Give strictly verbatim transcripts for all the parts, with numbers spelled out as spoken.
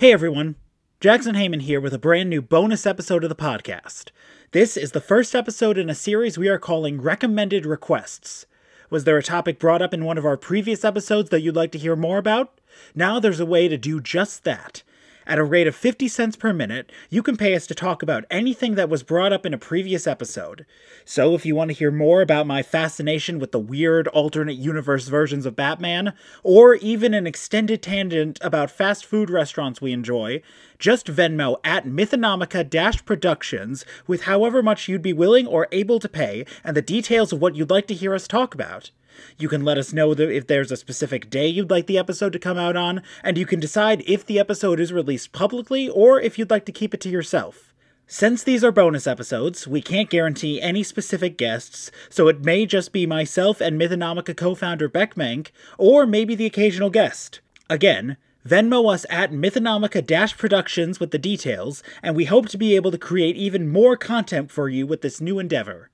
Hey everyone, Jackson Heyman here with a brand new bonus episode of the podcast. This is the first episode in a series we are calling Recommended Requests. Was there a topic brought up in one of our previous episodes that you'd like to hear more about? Now there's a way to do just that. At a rate of fifty cents per minute, you can pay us to talk about anything that was brought up in a previous episode. So if you want to hear more about my fascination with the weird alternate universe versions of Batman, or even an extended tangent about fast food restaurants we enjoy, just Venmo at Mythonomica Productions with however much you'd be willing or able to pay and the details of what you'd like to hear us talk about. You can let us know if there's a specific day you'd like the episode to come out on, and you can decide if the episode is released publicly or if you'd like to keep it to yourself. Since these are bonus episodes, we can't guarantee any specific guests, so it may just be myself and Mythonomica co-founder Beck Mank, or maybe the occasional guest. Again, Venmo us at Mythonomica Productions with the details, and we hope to be able to create even more content for you with this new endeavor.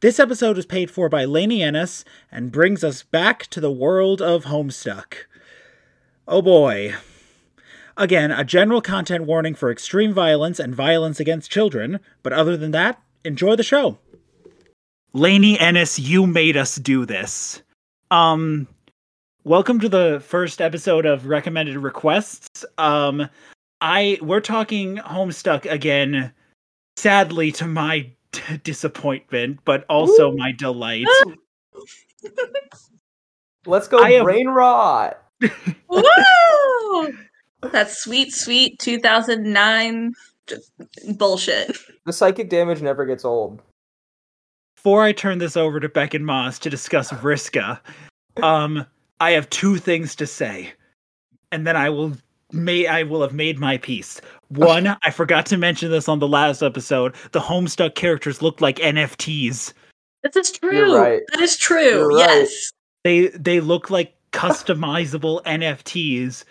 This episode was paid for by Lainey Ennis and brings us back to the world of Homestuck. Oh boy. Again, a general content warning for extreme violence and violence against children, but other than that, enjoy the show. Lainey Ennis, you made us do this. Um, welcome to the first episode of Recommended Requests. Um, I we're talking Homestuck again, sadly to my disappointment, but also Ooh. My delight. Let's go I brain have... rot. Woo! That sweet, sweet two thousand nine bullshit. The psychic damage never gets old. Before I turn this over to Beck and Moss to discuss Vriska, um, I have two things to say, and then I will May I will have made my peace. One, I forgot to mention this on the last episode. The Homestuck characters look like N F Ts. This is true. Right. That is true. Right. Yes. They they look like customizable N F Ts.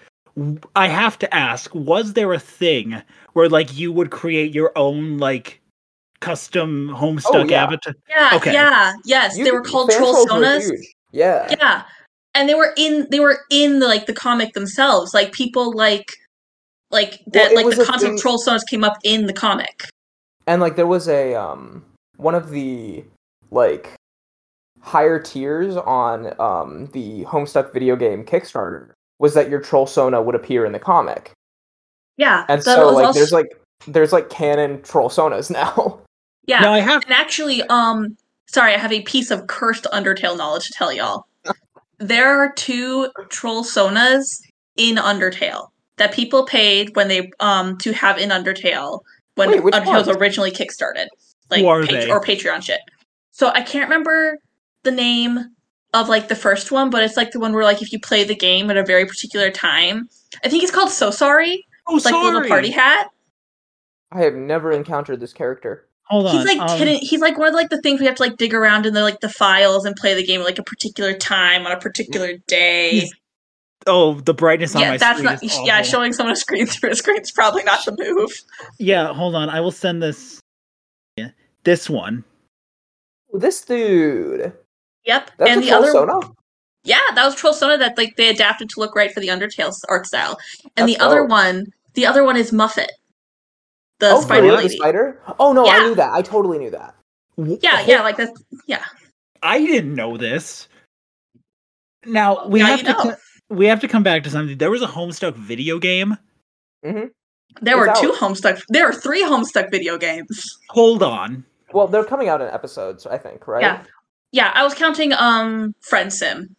I have to ask, was there a thing where like you would create your own like custom Homestuck oh, yeah. avatar? Yeah. Okay. Yeah. Yes. You they were called Troll Sonas. Yeah. Yeah. And they were in, they were in the, like the comic themselves. Like people like, like that, well, like the concept of Troll Sonas came up in the comic. And like there was a um one of the like higher tiers on um the Homestuck video game Kickstarter was that your Troll Sona would appear in the comic. Yeah, and so like also... there's like there's like canon Troll Sonas now. Yeah, now I have and actually um sorry I have a piece of cursed Undertale knowledge to tell y'all. There are two Troll Sonas in Undertale that people paid when they um to have in Undertale when Wait, Undertale ones? was originally kickstarted, like pat- or Patreon shit. So I can't remember the name of like the first one, but it's like the one where like if you play the game at a very particular time, I think it's called So Sorry. Oh, it's, like sorry. The little party hat. I have never encountered this character. Hold on. He's like um, hidden, he's like one of like the things we have to like dig around in the like the files and play the game at like a particular time on a particular day. Oh, the brightness on yeah, my that's screen. Not, is yeah, awful. Showing someone a screen through a screen is probably not the move. Yeah, hold on. I will send this. Yeah, this one. This dude. Yep, that's and a the Troll other. Sona? Yeah, that was Troll Sona that like they adapted to look right for the Undertale art style. And that's the dope. other one, the other one is Muffet. The oh, spider really? lady. The spider? Oh no, yeah. I knew that. I totally knew that. Yeah, yeah, like that's yeah. I didn't know this. Now we now have you to know. we have to come back to something. There was a Homestuck video game. Mm-hmm. There it's were out. two Homestuck. There were three Homestuck video games. Hold on. Well, they're coming out in episodes, I think, right? Yeah, yeah. I was counting um Friend Sim.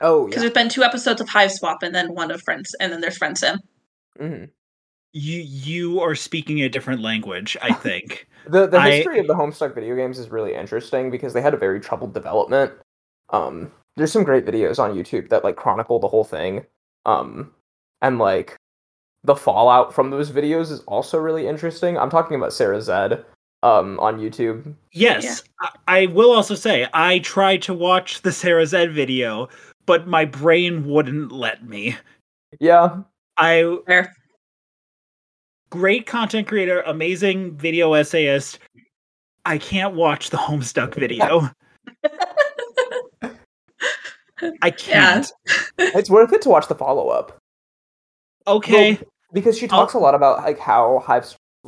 Oh, yeah. Because there's been two episodes of Hive Swap, and then one of Friends, and then there's Friend Sim. Mm-hmm. You you are speaking a different language, I think. the the history I, of the Homestuck video games is really interesting because they had a very troubled development. Um, there's some great videos on YouTube that like chronicle the whole thing. Um, and like the fallout from those videos is also really interesting. I'm talking about Sarah Z um, on YouTube. Yes, yeah. I, I will also say I tried to watch the Sarah Z video, but my brain wouldn't let me. Yeah, I. Fair. Great content creator, amazing video essayist. I can't watch the Homestuck video. I can't. Yeah. It's worth it to watch the follow-up. Okay. Well, Because she talks oh. a lot about like how Hive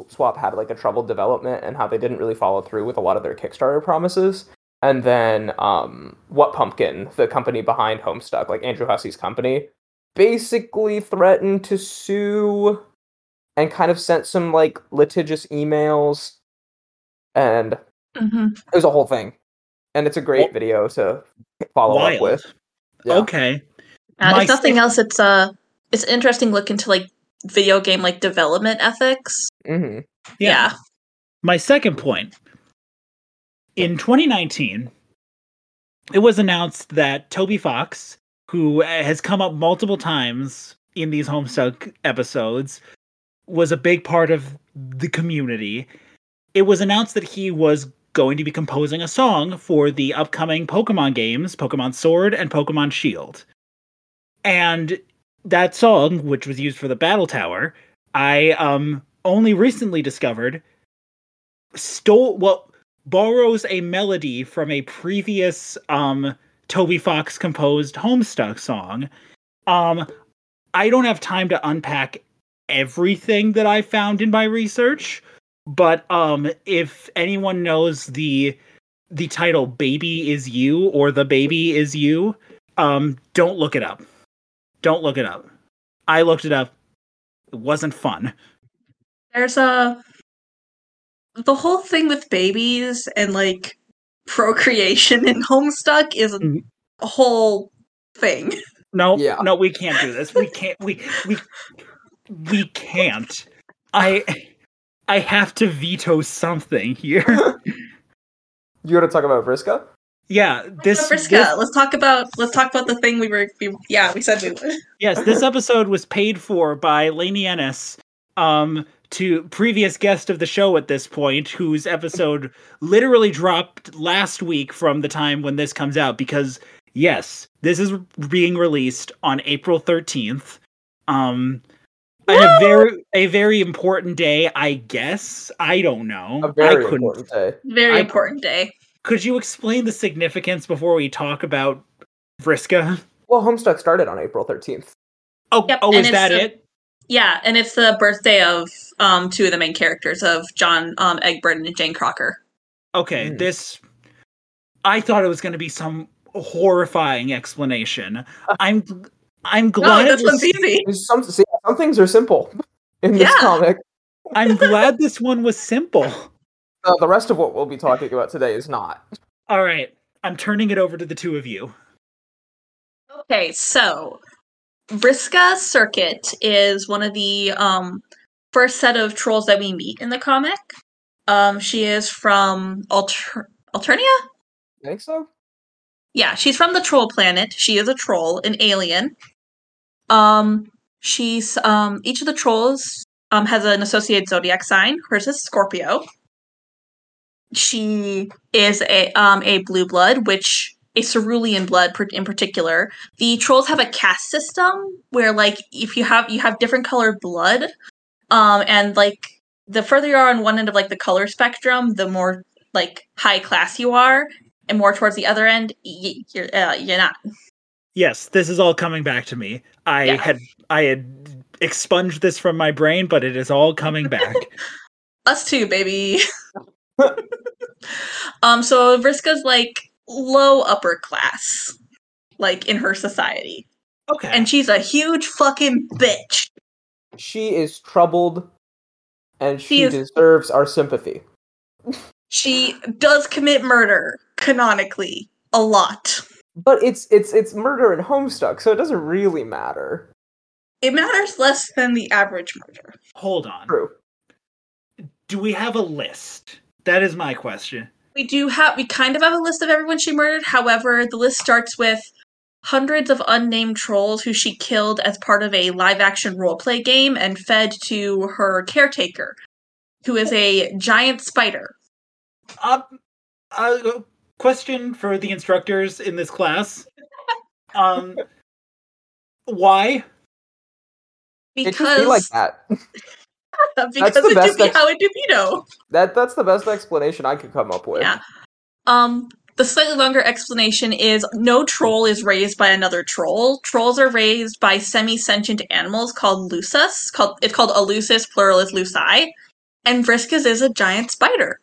Swap had like a troubled development and how they didn't really follow through with a lot of their Kickstarter promises. And then um, What Pumpkin, the company behind Homestuck, like Andrew Hussie's company, basically threatened to sue and kind of sent some like litigious emails. And mm-hmm. it was a whole thing. And it's a great well, video to follow wild. up with. Yeah. Okay. Uh, if nothing st- else, it's uh, it's an interesting look into like video game like development ethics. Mm-hmm. Yeah. yeah. My second point. In twenty nineteen, it was announced that Toby Fox, who has come up multiple times in these Homestuck episodes, was a big part of the community. It was announced that he was going to be composing a song for the upcoming Pokemon games, Pokemon Sword and Pokemon Shield. And that song, which was used for the Battle Tower, I um, only recently discovered, stole... well. borrows a melody from a previous um, Toby Fox composed Homestuck song. Um, I don't have time to unpack everything that I found in my research, but um, if anyone knows the the title "Baby Is You" or "The Baby Is You," um, don't look it up. Don't look it up. I looked it up. It wasn't fun. There's a. The whole thing with babies and, like, procreation in Homestuck is a mm-hmm. whole thing. No, yeah. no, we can't do this. We can't. We we we can't. I I have to veto something here. You want to talk about Vriska? Yeah, this Vriska. This... Let's talk about. Let's talk about the thing we were. We, yeah, we said we would. Yes, this episode was paid for by Lainey Ennis. Um. To previous guest of the show at this point, whose episode literally dropped last week from the time when this comes out, because yes, this is being released on April thirteenth. Um, a very a very important day, I guess. I don't know. A very I important day. Very I, important day. Could you explain the significance before we talk about Vriska? Well, Homestuck started on April thirteenth. Oh, yep, oh, is that the- it? Yeah, and it's the birthday of um, two of the main characters of John um, Egbert and Jane Crocker. Okay, mm. this... I thought it was going to be some horrifying explanation. I'm I'm glad... No, this one's easy. Some, see, some things are simple in this yeah. comic. I'm glad this one was simple. Uh, the rest of what we'll be talking about today is not. All right, I'm turning it over to the two of you. Okay, so... Vriska Circuit is one of the um, first set of trolls that we meet in the comic. Um, she is from Alter- Alternia? I think so. Yeah, she's from the troll planet. She is a troll, an alien. Um, she's um, each of the trolls um, has an associated zodiac sign. Hers is Scorpio. She is a um, a blue blood, which... a cerulean blood in particular. The trolls have a caste system where, like, if you have you have different colored blood, um, and like the further you are on one end of like the color spectrum, the more like high class you are, and more towards the other end, y- you're uh, you're not. Yes, this is all coming back to me. I yeah. had I had expunged this from my brain, but it is all coming back. Us too, baby. um. So Vriska's like. Low upper class, like in her society. Okay. And she's a huge fucking bitch. She is troubled, and she, she is, deserves our sympathy. She does commit murder, canonically, a lot. But it's it's it's murder in Homestuck, so it doesn't really matter. It matters less than the average murder. Hold on. True. Do we have a list? That is my question. We do have, we kind of have a list of everyone she murdered. However, the list starts with hundreds of unnamed trolls who she killed as part of a live-action roleplay game and fed to her caretaker, who is a giant spider. Uh, uh, question for the instructors in this class. Um, why? Because... It be like that. Because that's the best it do be ex- how it do be, no. That that's the best explanation I could come up with. Yeah. Um, The slightly longer explanation is no troll is raised by another troll. Trolls are raised by semi-sentient animals called lusus. Called, it's called alusis, plural is luci. And Vriska's is a giant spider.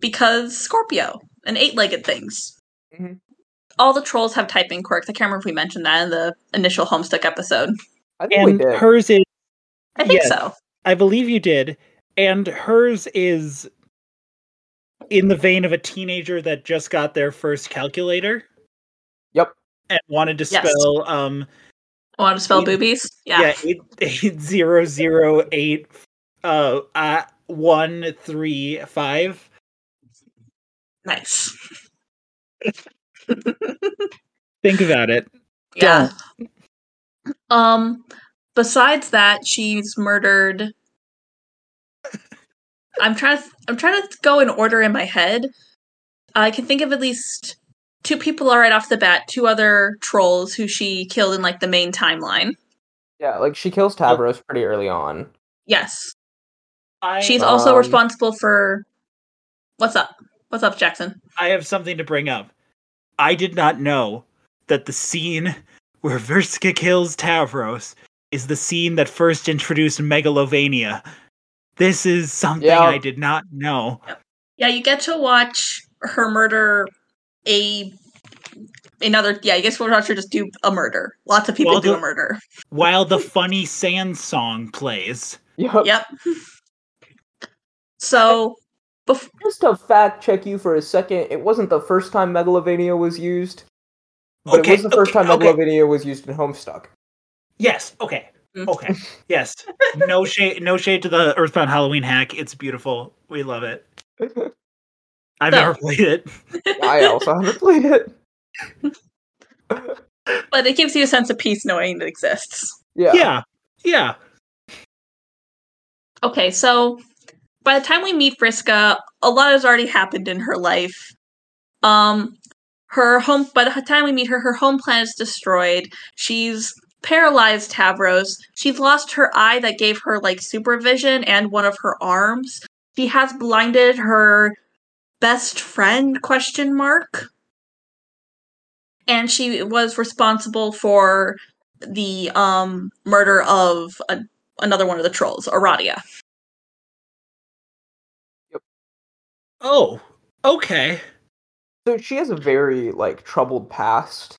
Because Scorpio and eight-legged things. Mm-hmm. All the trolls have typing quirks. I can't remember if we mentioned that in the initial Homestuck episode. I think and we did. Hers is... I think yes, so. I believe you did. And hers is... in the vein of a teenager that just got their first calculator. Yep. And wanted to spell... Yes. Um, I wanted to spell eight, boobies? Yeah. Yeah, eight zero zero eight uh, uh, one three five. Nice. Think about it. Yeah. Don't. Um. Besides that, she's murdered... I'm trying to th- I'm trying to go in order in my head. I can think of at least two people right off the bat, two other trolls who she killed in like the main timeline. Yeah, like she kills Tavros pretty early on. Yes. I, She's um, also responsible for What's up? What's up, Jackson? I have something to bring up. I did not know that the scene where Vriska kills Tavros is the scene that first introduced Megalovania. This is something yeah. I did not know. Yeah, you get to watch her murder a another. Yeah, you get to watch her just do a murder. Lots of people while do the, a murder while the funny sand song plays. Yep. Yep. So, bef- just to fact check you for a second, it wasn't the first time Megalovania was used, but okay, it was the okay, first time okay. Megalovania was used in Homestuck. Yes. Okay. Okay. Yes. No shade. No shade to the Earthbound Halloween hack. It's beautiful. We love it. I've so. never played it. I also haven't played it. But it gives you a sense of peace knowing it exists. Yeah. Yeah. Yeah. Okay. So by the time we meet Vriska, a lot has already happened in her life. Um, her home. By the time we meet her, her home planet is destroyed. She's paralyzed Tavros. She's lost her eye that gave her like supervision and one of her arms. She has blinded her best friend question mark. And she was responsible for the um murder of a- another one of the trolls, Aradia. Yep. Oh, okay. So she has a very like troubled past,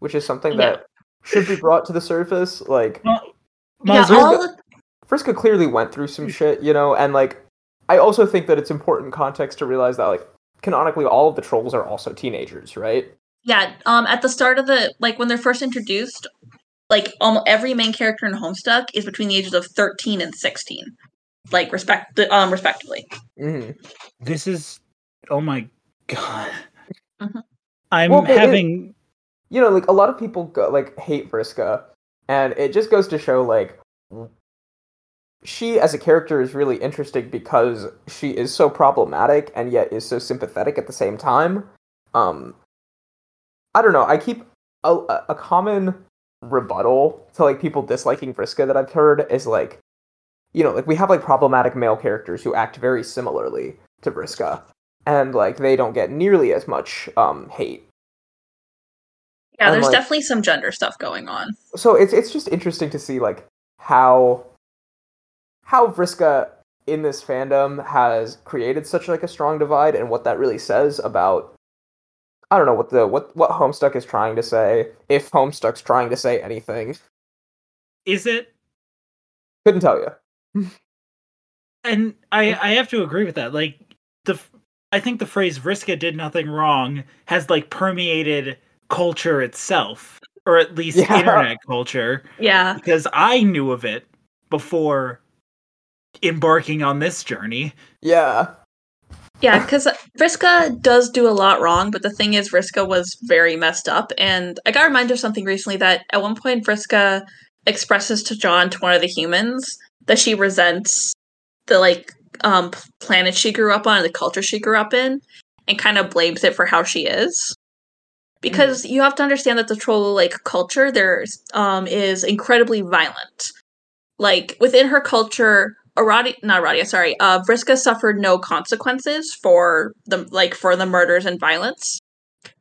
which is something that yeah. should be brought to the surface, like... Well, yeah, Vriska, Vriska clearly went through some shit, you know, and, like, I also think that it's important context to realize that, like, canonically all of the trolls are also teenagers, right? Yeah, um, at the start of the, like, when they're first introduced, like, almost every main character in Homestuck is between the ages of thirteen and sixteen. Like, respect, um, respectively. Mm-hmm. This is... Oh my god. Mm-hmm. I'm well, having... It- You know, like, a lot of people, go, like, hate Vriska, and it just goes to show, like, she as a character is really interesting because she is so problematic and yet is so sympathetic at the same time. Um, I don't know, I keep... A, a common rebuttal to, like, people disliking Vriska that I've heard is, like, you know, like, we have, like, problematic male characters who act very similarly to Vriska, and, like, they don't get nearly as much um, hate. Yeah, and there's like, definitely some gender stuff going on. So it's it's just interesting to see like how how Vriska in this fandom has created such like a strong divide and what that really says about I don't know what the what, what Homestuck is trying to say, if Homestuck's trying to say anything. Is it? Couldn't tell you. And I I have to agree with that. Like the I think the phrase Vriska did nothing wrong has like permeated culture itself, or at least yeah. internet culture. Yeah. Because I knew of it before embarking on this journey. Yeah. Yeah, because Vriska does do a lot wrong, but the thing is, Vriska was very messed up. And I got reminded of something recently that at one point, Vriska expresses to John, to one of the humans, that she resents the like um, planet she grew up on and the culture she grew up in, and kind of blames it for how she is. Because you have to understand that the troll like culture there um, is incredibly violent. Like within her culture, Aradia, not Aradia, sorry, uh, Vriska suffered no consequences for the like for the murders and violence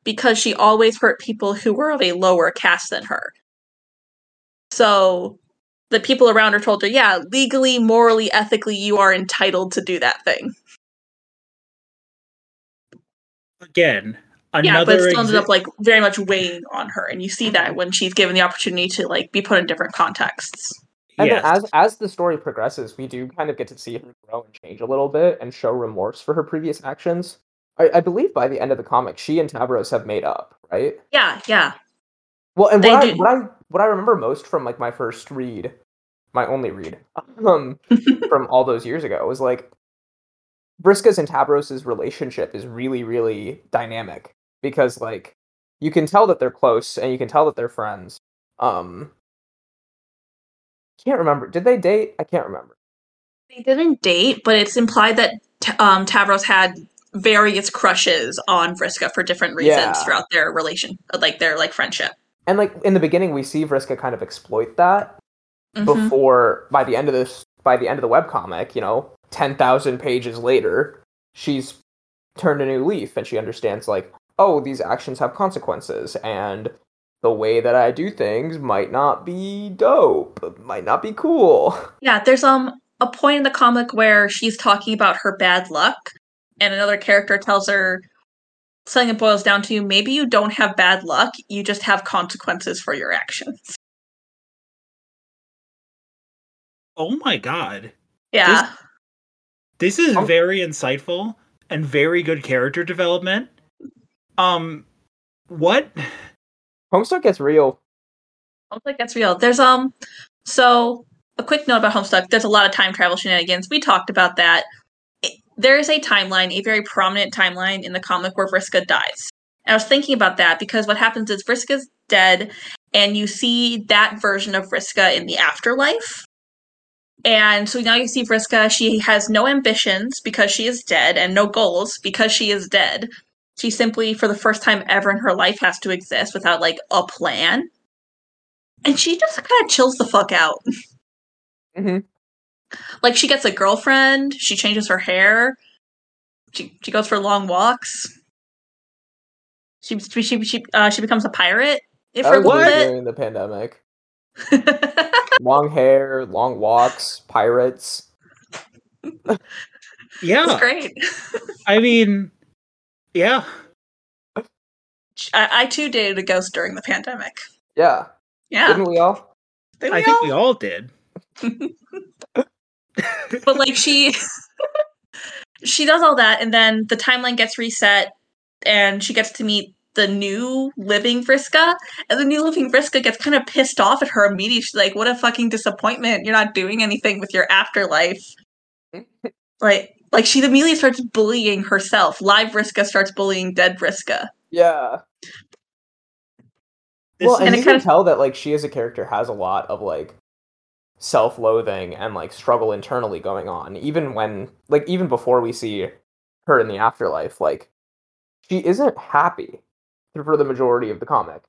because she always hurt people who were of a lower caste than her. So the people around her told her, yeah, legally, morally, ethically, you are entitled to do that thing. Again, another yeah, but it still ended exi- up like very much weighing on her, and you see that when she's given the opportunity to like be put in different contexts. And yes. then as as the story progresses, we do kind of get to see her grow and change a little bit and show remorse for her previous actions. I, I believe by the end of the comic, she and Tavros have made up, right? Yeah, yeah. Well, and what I, what I what I remember most from like my first read, my only read, um, from all those years ago was like Vriska's and Tavros' relationship is really, really dynamic because like you can tell that they're close and you can tell that they're friends. Um, can't remember. Did they date? I can't remember. They didn't date, but it's implied that um, Tavros had various crushes on Vriska for different reasons yeah. throughout their relation, like their like friendship. And like in the beginning, we see Vriska kind of exploit that mm-hmm. before by the end of this by the end of the webcomic, you know, ten thousand pages later, she's turned a new leaf and she understands like, oh, these actions have consequences and the way that I do things might not be dope, might not be cool. Yeah, there's um a point in the comic where she's talking about her bad luck, and another character tells her something that boils down to, maybe you don't have bad luck, you just have consequences for your actions. Oh my god. Yeah. This, this is oh. very insightful and very good character development. Um, what... Homestuck gets real. Homestuck gets real. There's, um, so, a quick note about Homestuck. There's a lot of time travel shenanigans. We talked about that. It, there is a timeline, a very prominent timeline in the comic where Vriska dies. And I was thinking about that because what happens is Vriska's dead, and you see that version of Vriska in the afterlife. And so now you see Vriska, she has no ambitions because she is dead, and no goals because she is dead. She simply, for the first time ever in her life, has to exist without, like, a plan. And she just kind of chills the fuck out. Mm-hmm. Like, she gets a girlfriend, she changes her hair, she she goes for long walks. She she she she, uh, she becomes a pirate for a little bit. During the pandemic. Long hair, long walks, pirates. Yeah. That's great. I mean... Yeah. I, I too dated a ghost during the pandemic. Yeah. Yeah. Didn't we all? Didn't we I all? think we all did. But like she she does all that, and then the timeline gets reset and she gets to meet the new living Vriska, and the new living Vriska gets kind of pissed off at her immediately. She's like, what a fucking disappointment. You're not doing anything with your afterlife. Like Like, she immediately starts bullying herself. Live Vriska starts bullying dead Vriska. Yeah. Well, and, and you can of... tell that, like, she as a character has a lot of, like, self-loathing and, like, struggle internally going on. Even when, like, even before we see her in the afterlife, like, she isn't happy for the majority of the comic.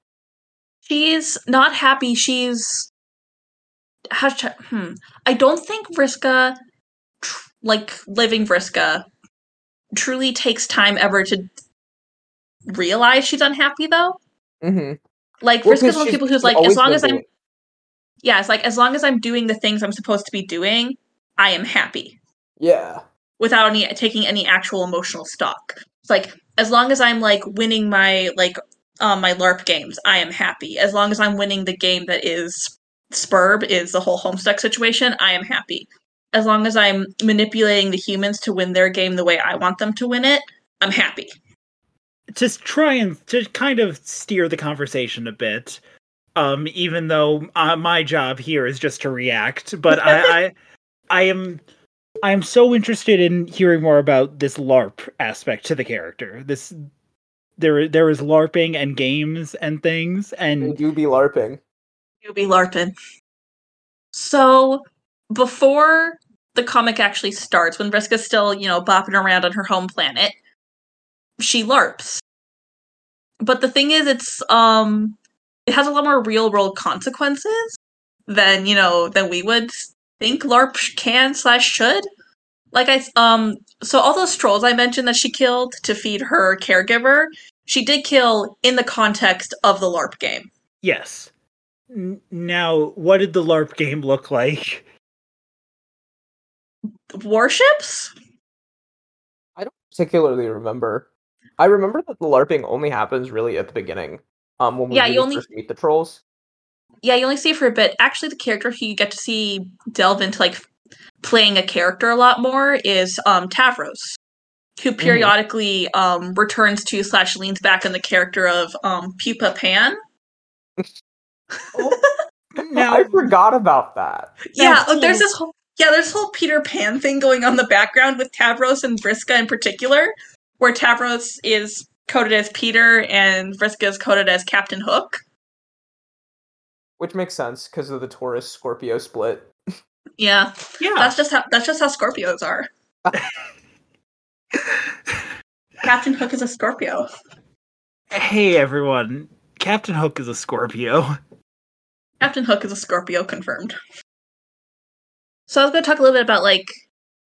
She's not happy. She's... How to... Hmm. I don't think Vriska... like, living Vriska truly takes time ever to realize she's unhappy, though. Mm-hmm. Like, well, Vriska's one of the people who's like, as long as I'm... It. Yeah, it's like, as long as I'm doing the things I'm supposed to be doing, I am happy. Yeah. Without any taking any actual emotional stock. It's like, as long as I'm, like, winning my, like, um, my LARP games, I am happy. As long as I'm winning the game that is Spurb, is the whole Homestuck situation, I am happy. As long as I'm manipulating the humans to win their game the way I want them to win it, I'm happy. Just try and to kind of steer the conversation a bit, um, even though uh, my job here is just to react. But I, I, I am, I am so interested in hearing more about this LARP aspect to the character. This there, there is LARPing and games and things, and you be LARPing, you be LARPing. So. Before the comic actually starts, when Vriska's still, you know, bopping around on her home planet, she LARPs. But the thing is, it's, um, it has a lot more real world consequences than, you know, than we would think LARP can slash should. Like I, um, so all those trolls I mentioned that she killed to feed her caregiver, she did kill in the context of the LARP game. Yes. Now, what did the LARP game look like? Warships? I don't particularly remember. I remember that the LARPing only happens really at the beginning. Um, when we yeah, really you only... first meet the trolls. Yeah, you only see it for a bit. Actually, the character who you get to see delve into, like, playing a character a lot more is um, Tavros, who periodically mm-hmm. um, returns to slash leans back on the character of um, Pupa Pan. Oh, now I forgot about that. Yeah, oh, there's this whole yeah, there's this whole Peter Pan thing going on in the background with Tavros and Vriska in particular, where Tavros is coded as Peter and Vriska is coded as Captain Hook. Which makes sense because of the Taurus Scorpio split. Yeah, yeah. That's just how that's just how Scorpios are. Captain Hook is a Scorpio. Hey everyone, Captain Hook is a Scorpio. Captain Hook is a Scorpio, confirmed. So I was going to talk a little bit about like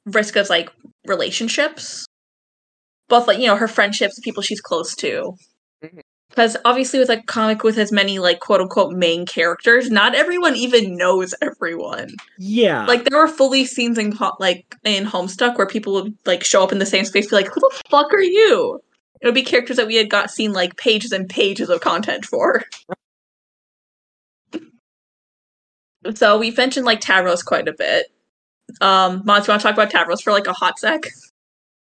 Vriska's like relationships, both like you know her friendships, the people she's close to. Mm-hmm. Because obviously with a comic with as many, like, quote-unquote main characters, not everyone even knows everyone. Yeah. Like, there were fully scenes in, like, in Homestuck where people would, like, show up in the same space and be like, who the fuck are you? It would be characters that we had got seen, like, pages and pages of content for. So we've mentioned, like, Tavros quite a bit. Um, Mons, you want to talk about Tavros for, like, a hot sec?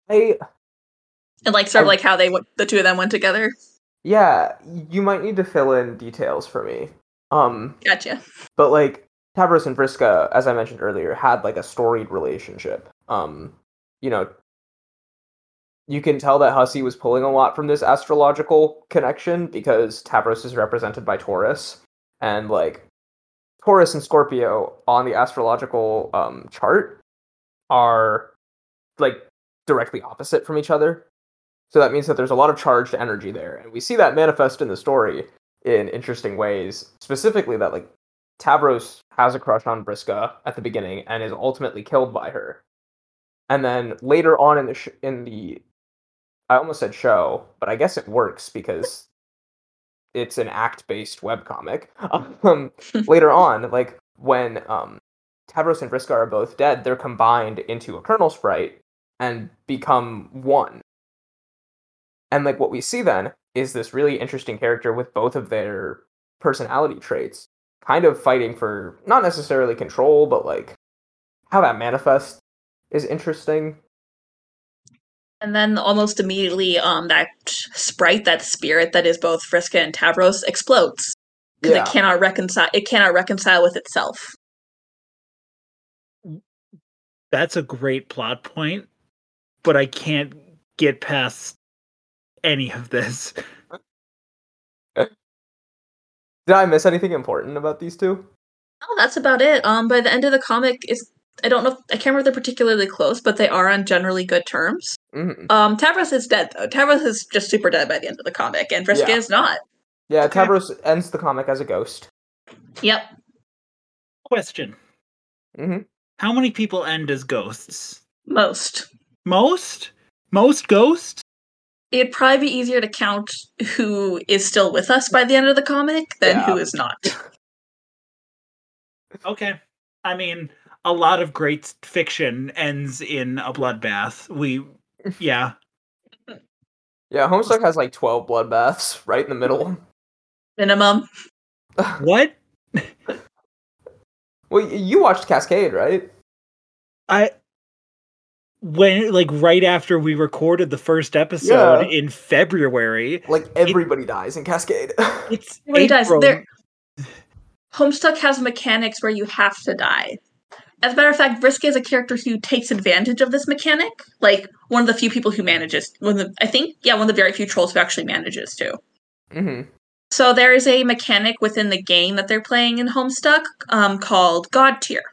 I... And, like, sort of, I... like, how they w- the two of them went together? Yeah, you might need to fill in details for me. Um, gotcha. But, like, Tavros and Vriska, as I mentioned earlier, had, like, a storied relationship. Um, you know, you can tell that Hussie was pulling a lot from this astrological connection because Tavros is represented by Taurus. And, like, Taurus and Scorpio on the astrological um, chart are, like, directly opposite from each other. So that means that there's a lot of charged energy there. And we see that manifest in the story in interesting ways. Specifically that, like, Tavros has a crush on Vriska at the beginning and is ultimately killed by her. And then later on in the... Sh- in the, I almost said show, but I guess it works because it's an act-based webcomic. Um, later on, like, when um, Tavros and Vriska are both dead, they're combined into a kernel sprite and become one. And, like, what we see then is this really interesting character with both of their personality traits kind of fighting for, not necessarily control, but, like, how that manifests is interesting. And then almost immediately, um, that sprite, that spirit that is both Vriska and Tavros explodes. Because yeah. it cannot reconcile, it cannot reconcile with itself. That's a great plot point, but I can't get past any of this. Did I miss anything important about these two? No, that's about it. Um, by the end of the comic, is I don't know, if, I can't remember if they're particularly close, but they are on generally good terms. Mm-hmm. Um, Tavros is dead, though. Tavros is just super dead by the end of the comic, and Vriska yeah. is not. Yeah, okay. Tavros ends the comic as a ghost. Yep. Question. Mm-hmm. How many people end as ghosts? Most. Most? Most ghosts? It'd probably be easier to count who is still with us by the end of the comic than yeah. who is not. Okay. I mean, a lot of great fiction ends in a bloodbath. We, yeah. Yeah, Homestuck has like twelve bloodbaths right in the middle. Minimum. What? Well, you watched Cascade, right? I... When, like, right after we recorded the first episode yeah. in February. Like, everybody it, dies in Cascade. It's everybody dies. There, Homestuck has mechanics where you have to die. As a matter of fact, Vriska is a character who takes advantage of this mechanic. Like, one of the few people who manages. One of the, I think, yeah, one of the very few trolls who actually manages to. Mm-hmm. So there is a mechanic within the game that they're playing in Homestuck um, called God Tier.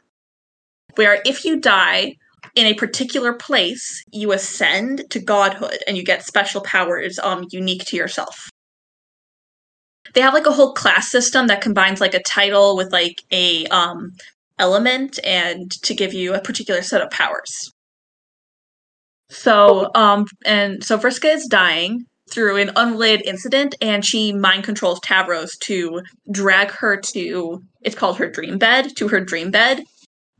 Where if you die... in a particular place, you ascend to godhood, and you get special powers um, unique to yourself. They have, like, a whole class system that combines, like, a title with, like, a um, element and to give you a particular set of powers. So, um, and so Vriska is dying through an unrelated incident, and she mind controls Tavros to drag her to, it's called her dream bed, to her dream bed.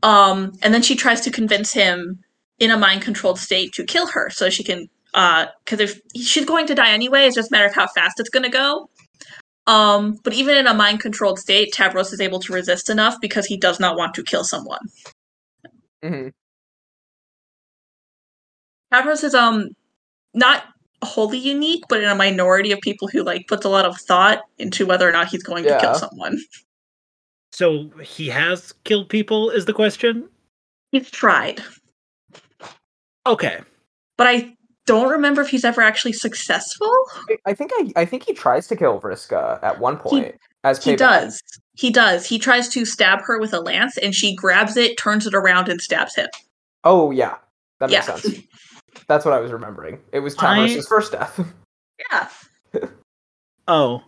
Um, and then she tries to convince him in a mind-controlled state to kill her so she can, uh, because if she's going to die anyway, it's just a matter of how fast it's going to go. Um, but even in a mind-controlled state, Tavros is able to resist enough because he does not want to kill someone. Mm-hmm. Tavros is, um, not wholly unique, but in a minority of people who, like, puts a lot of thought into whether or not he's going yeah. to kill someone. So he has killed people, is the question? He's tried. Okay. But I don't remember if he's ever actually successful. I think I, I think he tries to kill Vriska at one point. He, as he does. He does. He tries to stab her with a lance, and she grabs it, turns it around, and stabs him. Oh, yeah. That makes yeah. sense. That's what I was remembering. It was Tavros' I... first death. Yeah. oh.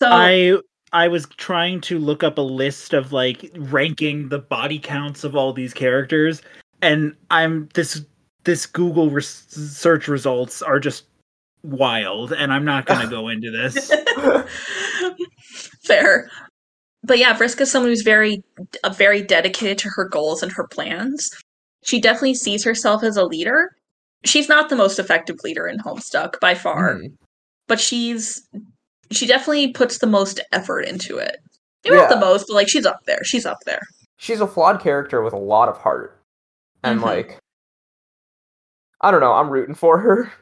So... I... I was trying to look up a list of, like, ranking the body counts of all these characters, and I'm this this Google res- search results are just wild, and I'm not going to go into this. Fair. But yeah, Vriska is someone who's very, uh, very dedicated to her goals and her plans. She definitely sees herself as a leader. She's not the most effective leader in Homestuck, by far. Mm. But she's... She definitely puts the most effort into it. Maybe yeah. not the most, but, like, she's up there. She's up there. She's a flawed character with a lot of heart. And, mm-hmm. like, I don't know, I'm rooting for her.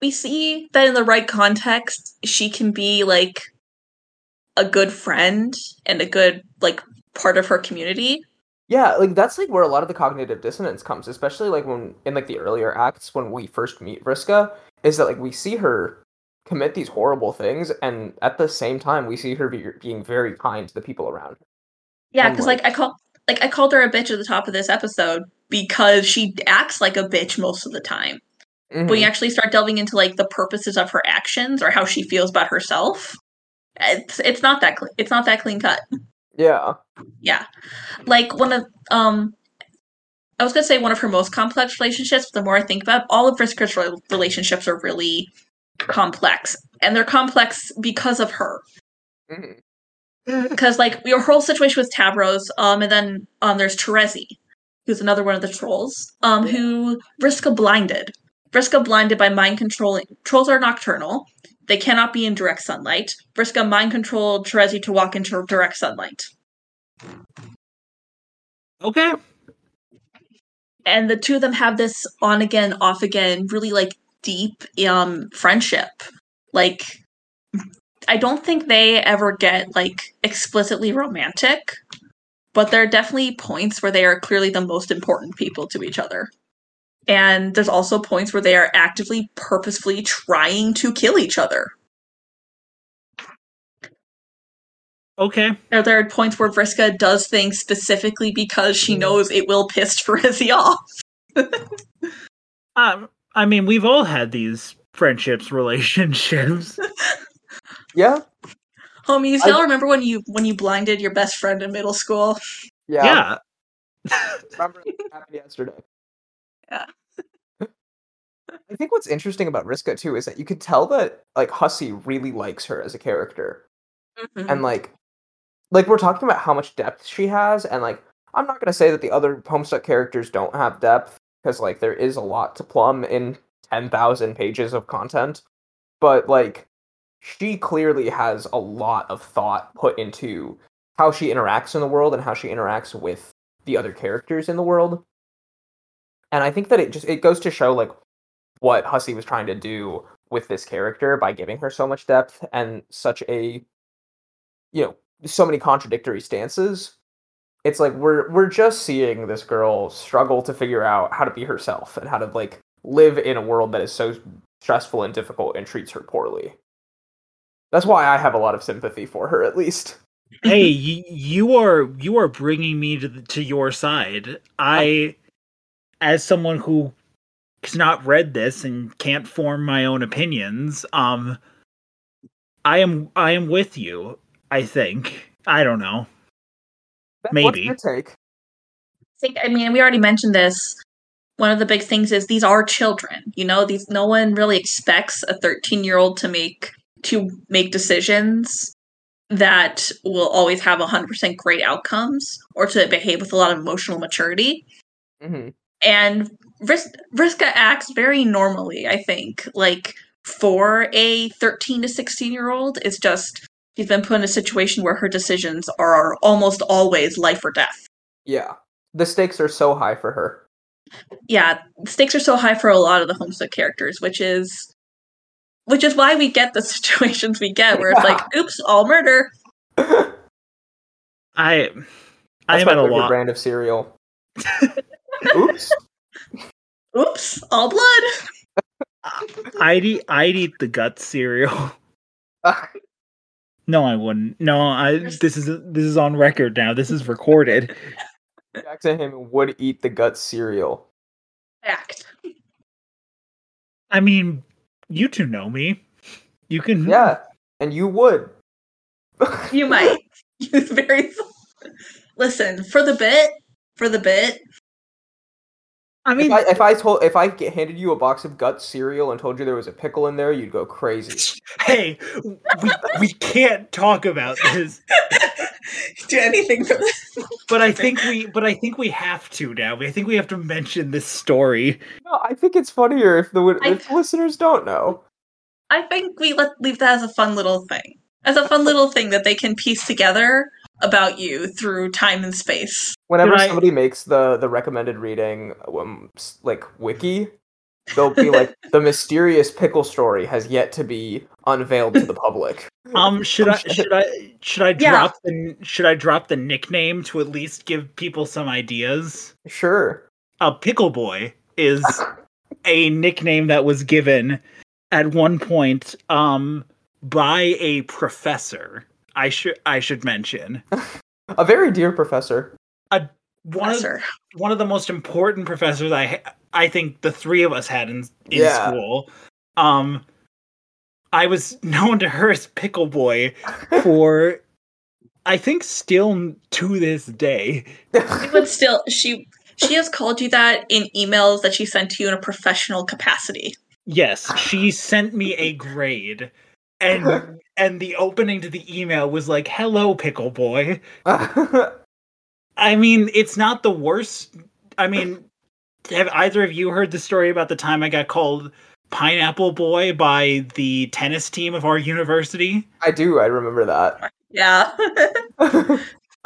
We see that in the right context, she can be, like, a good friend and a good, like, part of her community. Yeah, like, that's, like, where a lot of the cognitive dissonance comes, especially, like, when, in, like, the earlier acts when we first meet Vriska, is that, like, we see her commit these horrible things, and at the same time we see her be, being very kind to the people around her. Yeah, because like, like I call like I called her a bitch at the top of this episode because she acts like a bitch most of the time. Mm-hmm. When you actually start delving into like the purposes of her actions or how she feels about herself, it's it's not that cl- it's not that clean cut. Yeah. Yeah. Like one of um I was gonna say one of her most complex relationships, but the more I think about it, all of Vriska's relationships are really complex, and they're complex because of her. Because, mm-hmm. like, your whole situation with Tavros, um, and then um, there's Terezi, who's another one of the trolls, um, yeah. who Vriska blinded. Vriska blinded by mind controlling. Trolls are nocturnal; they cannot be in direct sunlight. Vriska mind controlled Terezi to walk into direct sunlight. Okay. And the two of them have this on again, off again, really like. deep um friendship. Like, I don't think they ever get like explicitly romantic, but there are definitely points where they are clearly the most important people to each other, and there's also points where they are actively purposefully trying to kill each other. Okay. There, there are points where Vriska does things specifically because she knows it will piss Terezi off. um I mean, we've all had these friendships, relationships. Yeah. Homie, you still I, remember when you when you blinded your best friend in middle school? Yeah. Yeah. Remember that happened yesterday. Yeah. I think what's interesting about Vriska, too, is that you could tell that, like, Hussie really likes her as a character. Mm-hmm. And, like, like, we're talking about how much depth she has, and, like, I'm not going to say that the other Homestuck characters don't have depth, because, like, there is a lot to plumb in ten thousand pages of content. But, like, she clearly has a lot of thought put into how she interacts in the world and how she interacts with the other characters in the world. And I think that it just, it goes to show, like, what Hussie was trying to do with this character by giving her so much depth and such a, you know, so many contradictory stances. It's like, we're we're just seeing this girl struggle to figure out how to be herself and how to, like, live in a world that is so stressful and difficult and treats her poorly. That's why I have a lot of sympathy for her, at least. Hey, you, you are you are bringing me to, the, to your side. I, as someone who has not read this and can't form my own opinions, um, I am I am with you, I think. I don't know. Maybe. What's your take? I think, I mean, we already mentioned this. One of the big things is these are children. You know, these no one really expects a thirteen-year-old to make to make decisions that will always have one hundred percent great outcomes or to behave with a lot of emotional maturity. Mm-hmm. And Vris- Vriska acts very normally, I think. Like, for a thirteen to sixteen-year-old, it's just she's been put in a situation where her decisions are almost always life or death. Yeah. The stakes are so high for her. Yeah, the stakes are so high for a lot of the Homestuck characters, which is... Which is why we get the situations we get, where it's yeah. like, oops, all murder. I, I That's am my at a lot. Brand of cereal. oops. Oops, all blood. I'd eat, I'd eat the gut cereal. No, I wouldn't. No, I. This is this is on record now. This is recorded. Jackson Heyman would eat the gut cereal. Fact. I mean... You two know me. You can... Yeah, and you would. You might. It's very... Listen, for the bit, for the bit... I mean... If I, if I told, if I handed you a box of gut cereal and told you there was a pickle in there, you'd go crazy. Hey, we, we can't talk about this. Do anything for this. But I think we, but I think we have to now. I think we have to mention this story. No, I think it's funnier if the if I, listeners don't know. I think we let leave that as a fun little thing, as a fun little thing that they can piece together about you through time and space. Whenever I, somebody makes the the recommended reading um, like wiki, they'll be like, the mysterious pickle story has yet to be unveiled to the public. Um, should I should I should I drop yeah. the should I drop the nickname to at least give people some ideas? Sure. A uh, pickle boy is a nickname that was given at one point um by a professor. I should I should mention a very dear professor. A one professor. of one of the most important professors I ha- I think the three of us had in, in yeah. school. Um. I was known to her as Pickle Boy for, I think, still to this day. She would still she she has called you that in emails that she sent to you in a professional capacity. Yes, she sent me a grade, and and the opening to the email was like, "Hello, Pickle Boy." I mean, it's not the worst. I mean, have either of you heard the story about the time I got called Pineapple Boy by the tennis team of our university? I do. I remember that. Yeah.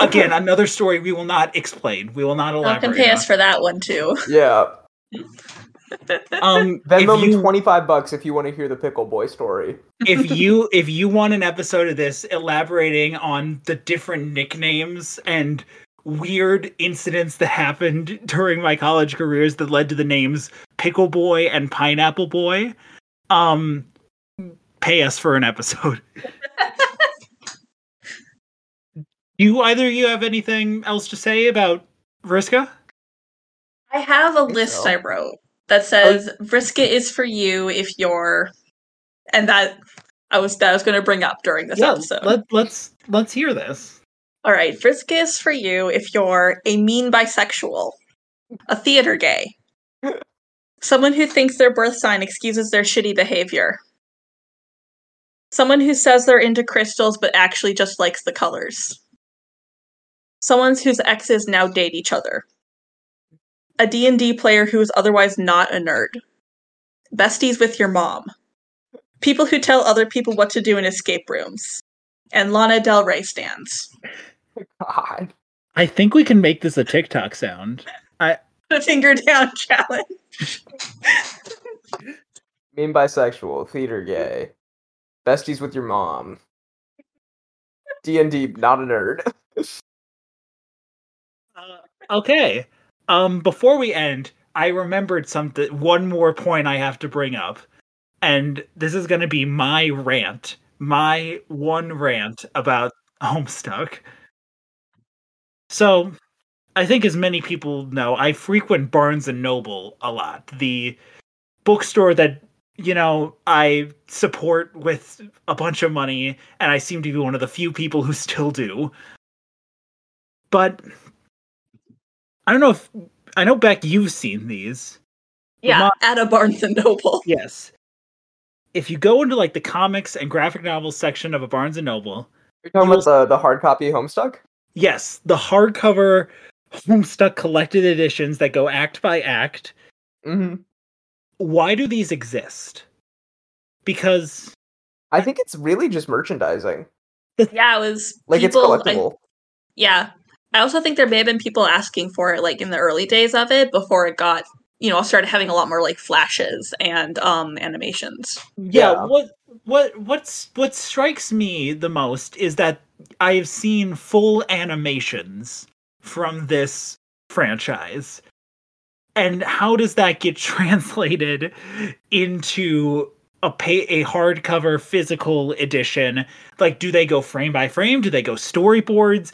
Again, another story we will not explain. We will not elaborate. You can pay us for that one too. Yeah. Um, Venmo me twenty-five bucks if you want to hear the Pickle Boy story. If you if you want an episode of this elaborating on the different nicknames and weird incidents that happened during my college careers that led to the names Pickle Boy and Pineapple Boy, um, pay us for an episode. Do either of you have anything else to say about Vriska? I have a I list so. I wrote that says oh. Vriska is for you if you're, and that I was that I was going to bring up during this yeah, episode. Let, let's let's hear this. All right, Vriska is for you if you're a mean bisexual, a theater gay, someone who thinks their birth sign excuses their shitty behavior, someone who says they're into crystals but actually just likes the colors, someone whose exes now date each other, a D and D player who is otherwise not a nerd, besties with your mom, people who tell other people what to do in escape rooms, and Lana Del Rey stands. God. I think we can make this a TikTok sound. I the finger down challenge. Mean bisexual, theater gay, besties with your mom, D and D not a nerd. uh, okay. Um. Before we end, I remembered something. One more point I have to bring up, and this is going to be my rant. My one rant about Homestuck. So, I think as many people know, I frequent Barnes and Noble a lot. The bookstore that, you know, I support with a bunch of money, and I seem to be one of the few people who still do. But I don't know if I know, Beck, you've seen these. Yeah, not, at a Barnes and Noble. Yes. If you go into like the comics and graphic novels section of a Barnes and Noble, you're talking about the, the hard copy Homestuck? Yes, the hardcover Homestuck collected editions that go act by act. Mm-hmm. Why do these exist? Because I think it's really just merchandising. Yeah, it was like people, it's collectible. I, yeah. I also think there may have been people asking for it like in the early days of it before it got, you know, started having a lot more like flashes and um, animations. Yeah, yeah. What what what's what strikes me the most is that I have seen full animations from this franchise. And how does that get translated into a pay, a hardcover physical edition? Like, do they go frame by frame? Do they go storyboards?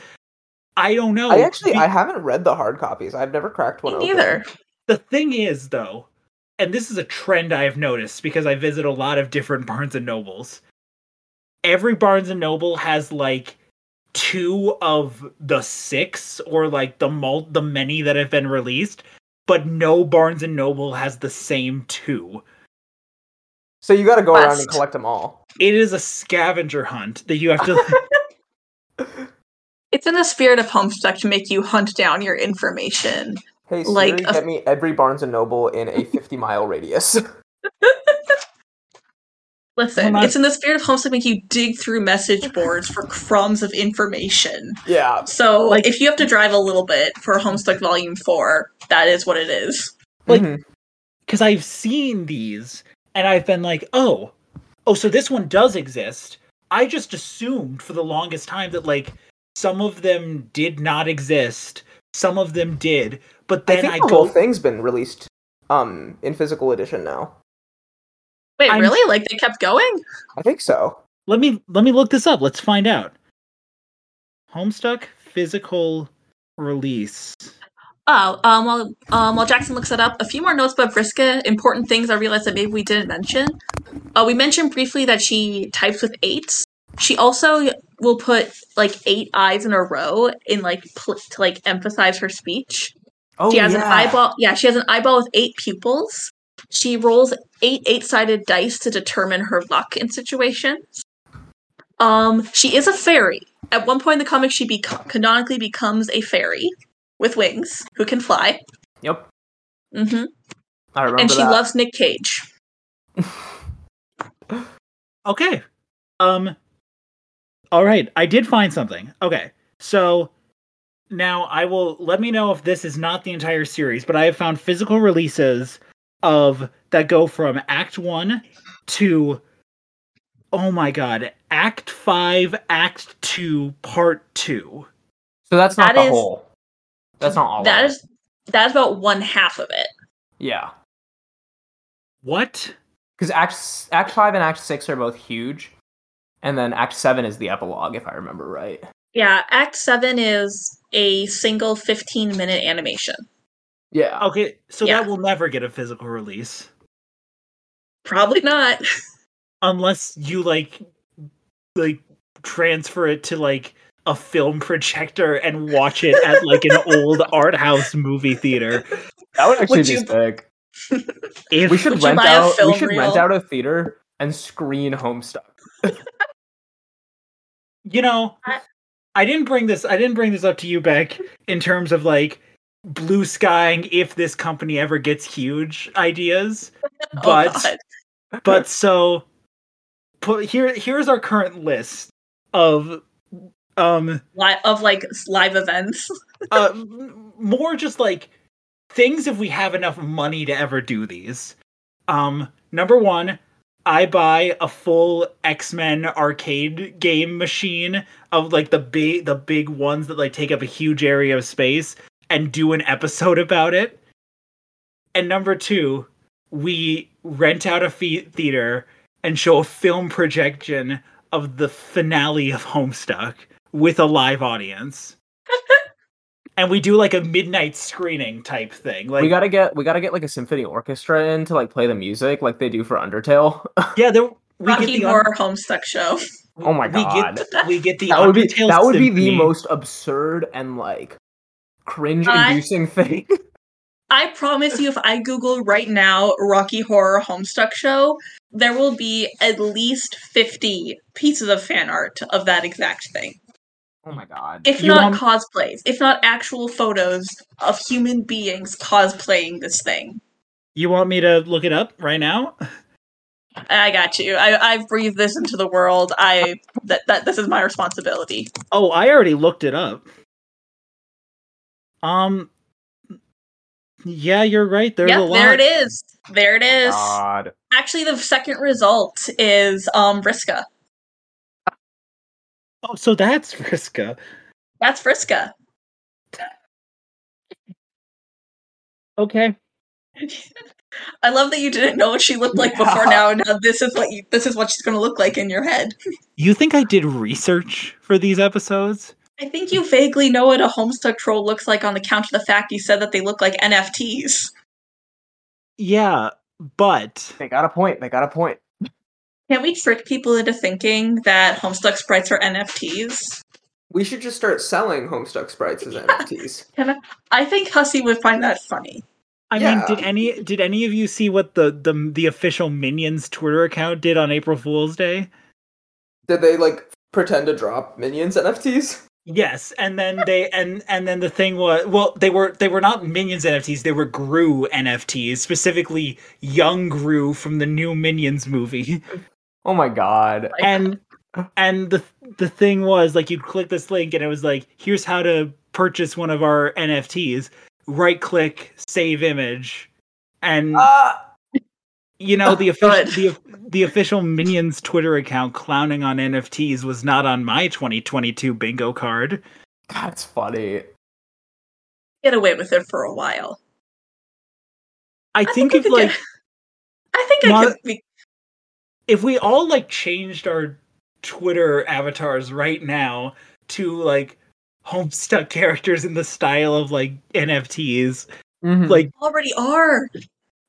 I don't know. I actually, I haven't read the hard copies. I've never cracked one open. Neither. The thing is, though, and this is a trend I have noticed because I visit a lot of different Barnes and Nobles. Every Barnes and Noble has like two of the six, or like the mul- the many that have been released, but no Barnes and Noble has the same two. So you got to go West. around and collect them all. It is a scavenger hunt that you have to. It's in the spirit of Homestuck to make you hunt down your information. Hey, Siri, like a... get me every Barnes and Noble in a fifty-mile radius. Listen, it's in the spirit of Homestuck to make you dig through message boards for crumbs of information. Yeah. So like, if you have to drive a little bit for Homestuck Volume four, that is what it is. Like, because mm-hmm. I've seen these, and I've been like, oh, oh, so this one does exist. I just assumed for the longest time that, like, some of them did not exist. Some of them did. But then I think I the go- whole thing's been released um, in physical edition now. Wait, I'm... really? Like they kept going? I think so. Let me let me look this up. Let's find out. Homestuck physical release. Oh, um, while um, while Jackson looks it up, a few more notes about Vriska. Important things I realized that maybe we didn't mention. Uh, we mentioned briefly that she types with eights. She also will put like eight eyes in a row in like pl- to like emphasize her speech. Oh, she has yeah. an eyeball. Yeah, she has an eyeball with eight pupils. She rolls eight eight-sided dice to determine her luck in situations. Um, she is a fairy. At one point in the comic, she be- canonically becomes a fairy with wings who can fly. Yep. Mm-hmm. I remember that. And she that. loves Nick Cage. Okay. Um. All right. I did find something. Okay. So now I will let me know if this is not the entire series, but I have found physical releases of that go from Act One to, oh my god, Act Five, Act Two, Part Two. So that's not that the is, whole. That's not all. That is that is about one half of it. Yeah. What? Because Act Act Five and Act Six are both huge, and then Act Seven is the epilogue, if I remember right. Yeah, Act Seven is a single fifteen-minute animation. Yeah. Okay, so yeah. that will never get a physical release. Probably not. Unless you, like, like transfer it to, like, a film projector and watch it at, like, an old art house movie theater. That would actually would be you... sick. If, we should, rent out, we should rent out a theater and screen Homestuck. You know, I... I didn't bring this, I didn't bring this up to you, Beck, in terms of, like, blue skying if this company ever gets huge ideas, but oh, but so put, here here's our current list of um Li- of like live events. uh, more just like things if we have enough money to ever do these. Um, number one, I buy a full X-Men arcade game machine of like the big the big ones that like take up a huge area of space, and do an episode about it. And number two, we rent out a fee- theater and show a film projection of the finale of Homestuck with a live audience. And we do like a midnight screening type thing. Like we gotta get we gotta get like a symphony orchestra in to like play the music like they do for Undertale. Yeah, there, we Rocky get the Horror un- Homestuck show. Oh my god. We get the, we get the that Undertale would be, That Symphony. would be the most absurd and, like, cringe-inducing I, thing. I promise you, if I Google right now Rocky Horror Homestuck Show, there will be at least fifty pieces of fan art of that exact thing. Oh my god. If you not want... cosplays, if not actual photos of human beings cosplaying this thing. You want me to look it up right now? I got you. I, I've breathed this into the world. I that, that this is my responsibility. Oh, I already looked it up. Um, yeah, you're right. There's yep, a lot. There it is. There it is. God. Actually, the second result is um Vriska. Oh, so that's Vriska. That's Vriska. Okay. I love that you didn't know what she looked like yeah. before now, and now this is what you, this is what she's going to look like in your head. You think I did research for these episodes? I think you vaguely know what a Homestuck troll looks like on the count of the fact you said that they look like N F Ts. Yeah, but... They got a point, they got a point. Can't we trick people into thinking that Homestuck sprites are N F Ts? We should just start selling Homestuck sprites as yeah. N F Ts. I, I think Hussie would find that funny. I yeah. mean, did any did any of you see what the, the the official Minions Twitter account did on April Fool's Day? Did they like pretend to drop Minions N F Ts? Yes, and then they and and then the thing was, well, they were they were not Minions N F Ts, they were Gru N F Ts, specifically young Gru from the new Minions movie. Oh my god. And and the the thing was, like, you'd click this link and it was like, here's how to purchase one of our N F Ts. Right click, save image, and uh, you know the, offici- the the official Minions Twitter account clowning on N F Ts was not on my twenty twenty-two bingo card. That's funny. Get away with it for a while. I, I think, think if like, get... I think not... I could be... if we all like changed our Twitter avatars right now to like Homestuck characters in the style of like N F Ts, mm-hmm. like already are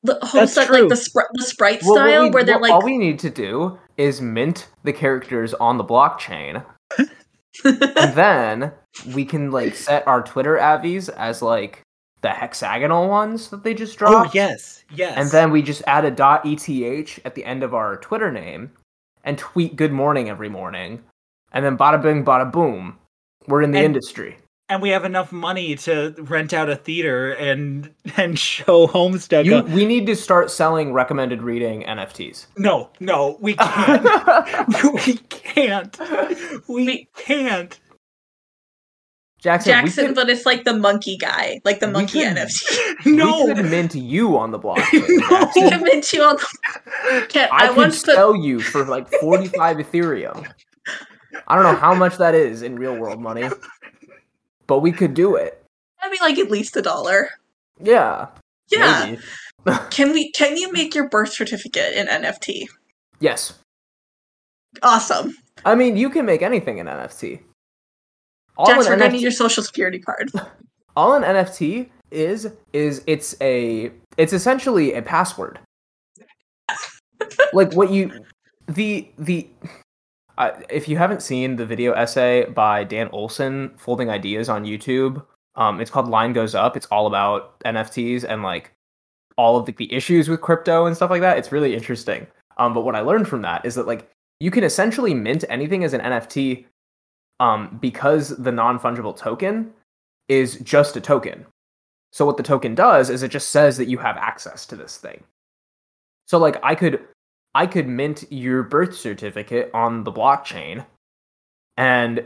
the Homestuck like the, spr- the sprite well, style we, where they're well, like. All we need to do is mint the characters on the blockchain, and then we can like set our Twitter avies as like the hexagonal ones that they just dropped. Oh yes, yes. And then we just add a .eth at the end of our Twitter name, and tweet "Good morning" every morning, and then bada bing, bada boom. We're in the and, industry. And we have enough money to rent out a theater and and show Homestuck. You, we need to start selling recommended reading N F Ts. No, no, we can't. we can't. We can't. Jackson, Jackson could, but it's like the monkey guy. Like the monkey can, N F T. No. We could mint you on the block. no. We could mint you on the block. I, I could want sell put... you for like forty-five Ethereum. I don't know how much that is in real world money, but we could do it. That'd be like at least a dollar. Yeah. Yeah. can we? Can you make your birth certificate in N F T? Yes. Awesome. I mean, you can make anything in N F T. All Jax, we're N F T, gonna need your social security card. All an N F T is is it's a it's essentially a password. like what you the the. Uh, if you haven't seen the video essay by Dan Olson, Folding Ideas on YouTube, um, it's called Line Goes Up. It's all about N F Ts and like all of the, the issues with crypto and stuff like that. It's really interesting. Um, but what I learned from that is that like you can essentially mint anything as an N F T um, because the non-fungible token is just a token. So what the token does is it just says that you have access to this thing. So like I could... I could mint your birth certificate on the blockchain. And,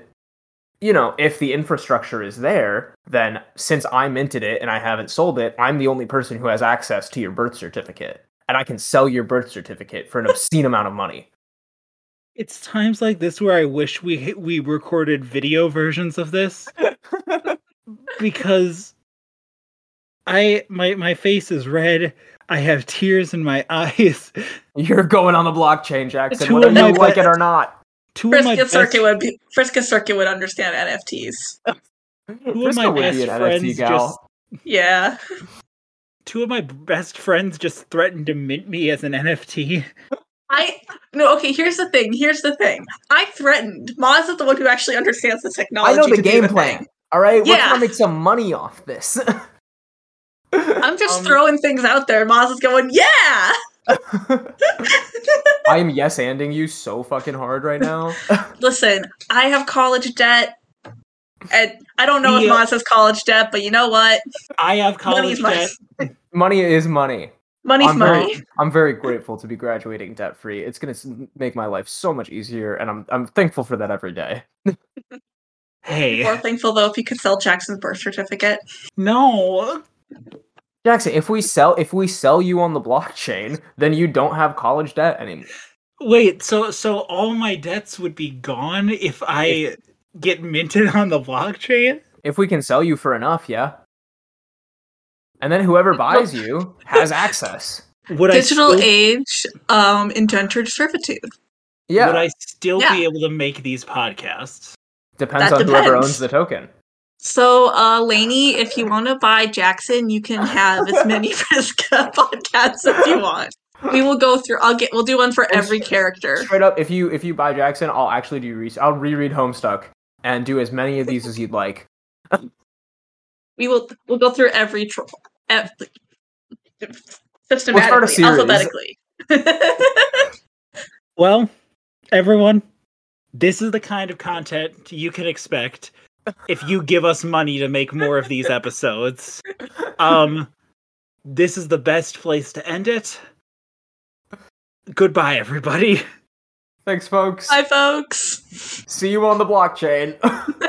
you know, if the infrastructure is there, then since I minted it and I haven't sold it, I'm the only person who has access to your birth certificate. And I can sell your birth certificate for an obscene amount of money. It's times like this where I wish we we recorded video versions of this. because I my my face is red. I have tears in my eyes. You're going on the blockchain, Jackson, whether you be- like it or not. Two Friska, of my Circuit best- would be- Friska Circuit would understand N F Ts. Two of my best friends just... Yeah. Two of my best friends just threatened to mint me as an N F T. I no okay. Here's the thing. Here's the thing. I threatened. Maz is the one who actually understands the technology. I know the game plan. All right, yeah. We're gonna make some money off this. I'm just um, throwing things out there. Maz is going, yeah. I am yes-anding you so fucking hard right now. Listen, I have college debt, and I don't know yeah. if Maz has college debt, but you know what? I have college debt. Money. money is money. Money's I'm money. Very, I'm very grateful to be graduating debt-free. It's going to make my life so much easier, and I'm I'm thankful for that every day. Hey. More thankful, though, if you could sell Jackson's birth certificate. No. Jackson, if we sell if we sell you on the blockchain, then you don't have college debt anymore. Wait, so so all my debts would be gone if I get minted on the blockchain? If we can sell you for enough, yeah. And then whoever buys you has access. Would Digital I still... age, um, indentured servitude. Yeah. Would I still yeah. be able to make these podcasts? Depends that on depends. Whoever owns the token. So, uh, Lainey, if you want to buy Jackson, you can have as many Vriska podcasts as you want. We will go through. I'll get. We'll do one for and every character. Straight up, if you if you buy Jackson, I'll actually do. Re- I'll reread Homestuck and do as many of these as you'd like. We will. We'll go through every troll, ev- systematically, we'll alphabetically. Well, everyone, this is the kind of content you can expect if you give us money to make more of these episodes. Um, this is the best place to end it. Goodbye, everybody. Thanks, folks. Bye, folks. See you on the blockchain.